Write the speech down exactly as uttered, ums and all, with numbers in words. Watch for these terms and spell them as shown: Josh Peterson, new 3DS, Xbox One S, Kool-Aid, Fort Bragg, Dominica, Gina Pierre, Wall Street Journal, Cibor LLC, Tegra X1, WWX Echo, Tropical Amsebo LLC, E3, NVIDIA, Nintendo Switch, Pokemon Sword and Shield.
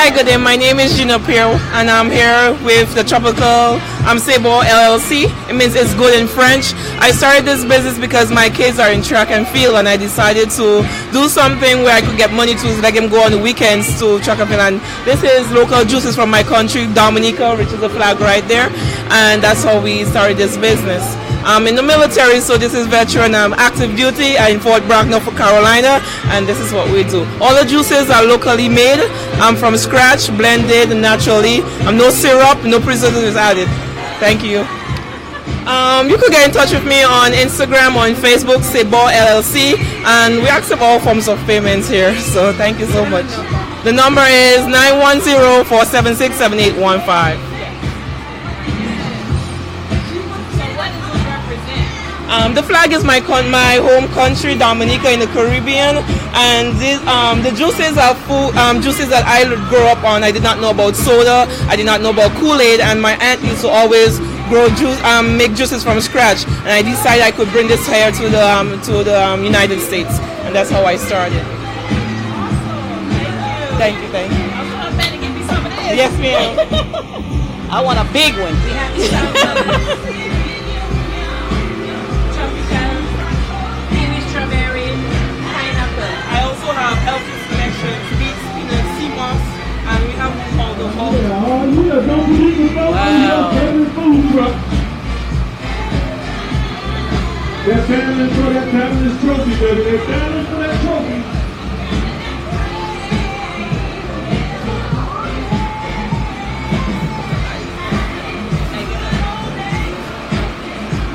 Hi, good day. My name is Gina Pierre, and I'm here with the Tropical Amsebo L L C. It means it's good in French. I started this business because my kids are in track and field, and I decided to do something where I could get money to let them go on the weekends to track and field. And this is local juices from my country, Dominica, which is the flag right there. And that's how we started this business. I'm in the military, so this is veteran. I'm active duty. I'm in Fort Bragg, North Carolina, and this is what we do. All the juices are locally made. I'm from scratch, blended naturally. I'm no syrup, no preservatives added. Thank you. Um, you could get in touch with me on Instagram, on Facebook, Cibor L L C, and we accept all forms of payments here. So thank you so much. The number is nine one zero, four seven six, seven eight one five. Um, the flag is my con my home country, Dominica, in the Caribbean, and this, um, the juices are food, um, juices that I grew up on. I did not know about soda, I did not know about Kool-Aid, and my aunt used to always grow juice, um, make juices from scratch. And I decided I could bring this here to the um, to the um, United States, and that's how I started. Awesome. Thank you, thank you. I'm trying to give me some of this. Yes, ma'am. I want a big one. We have to They're battling for that, battling trophy, baby. They're battling for that trophy.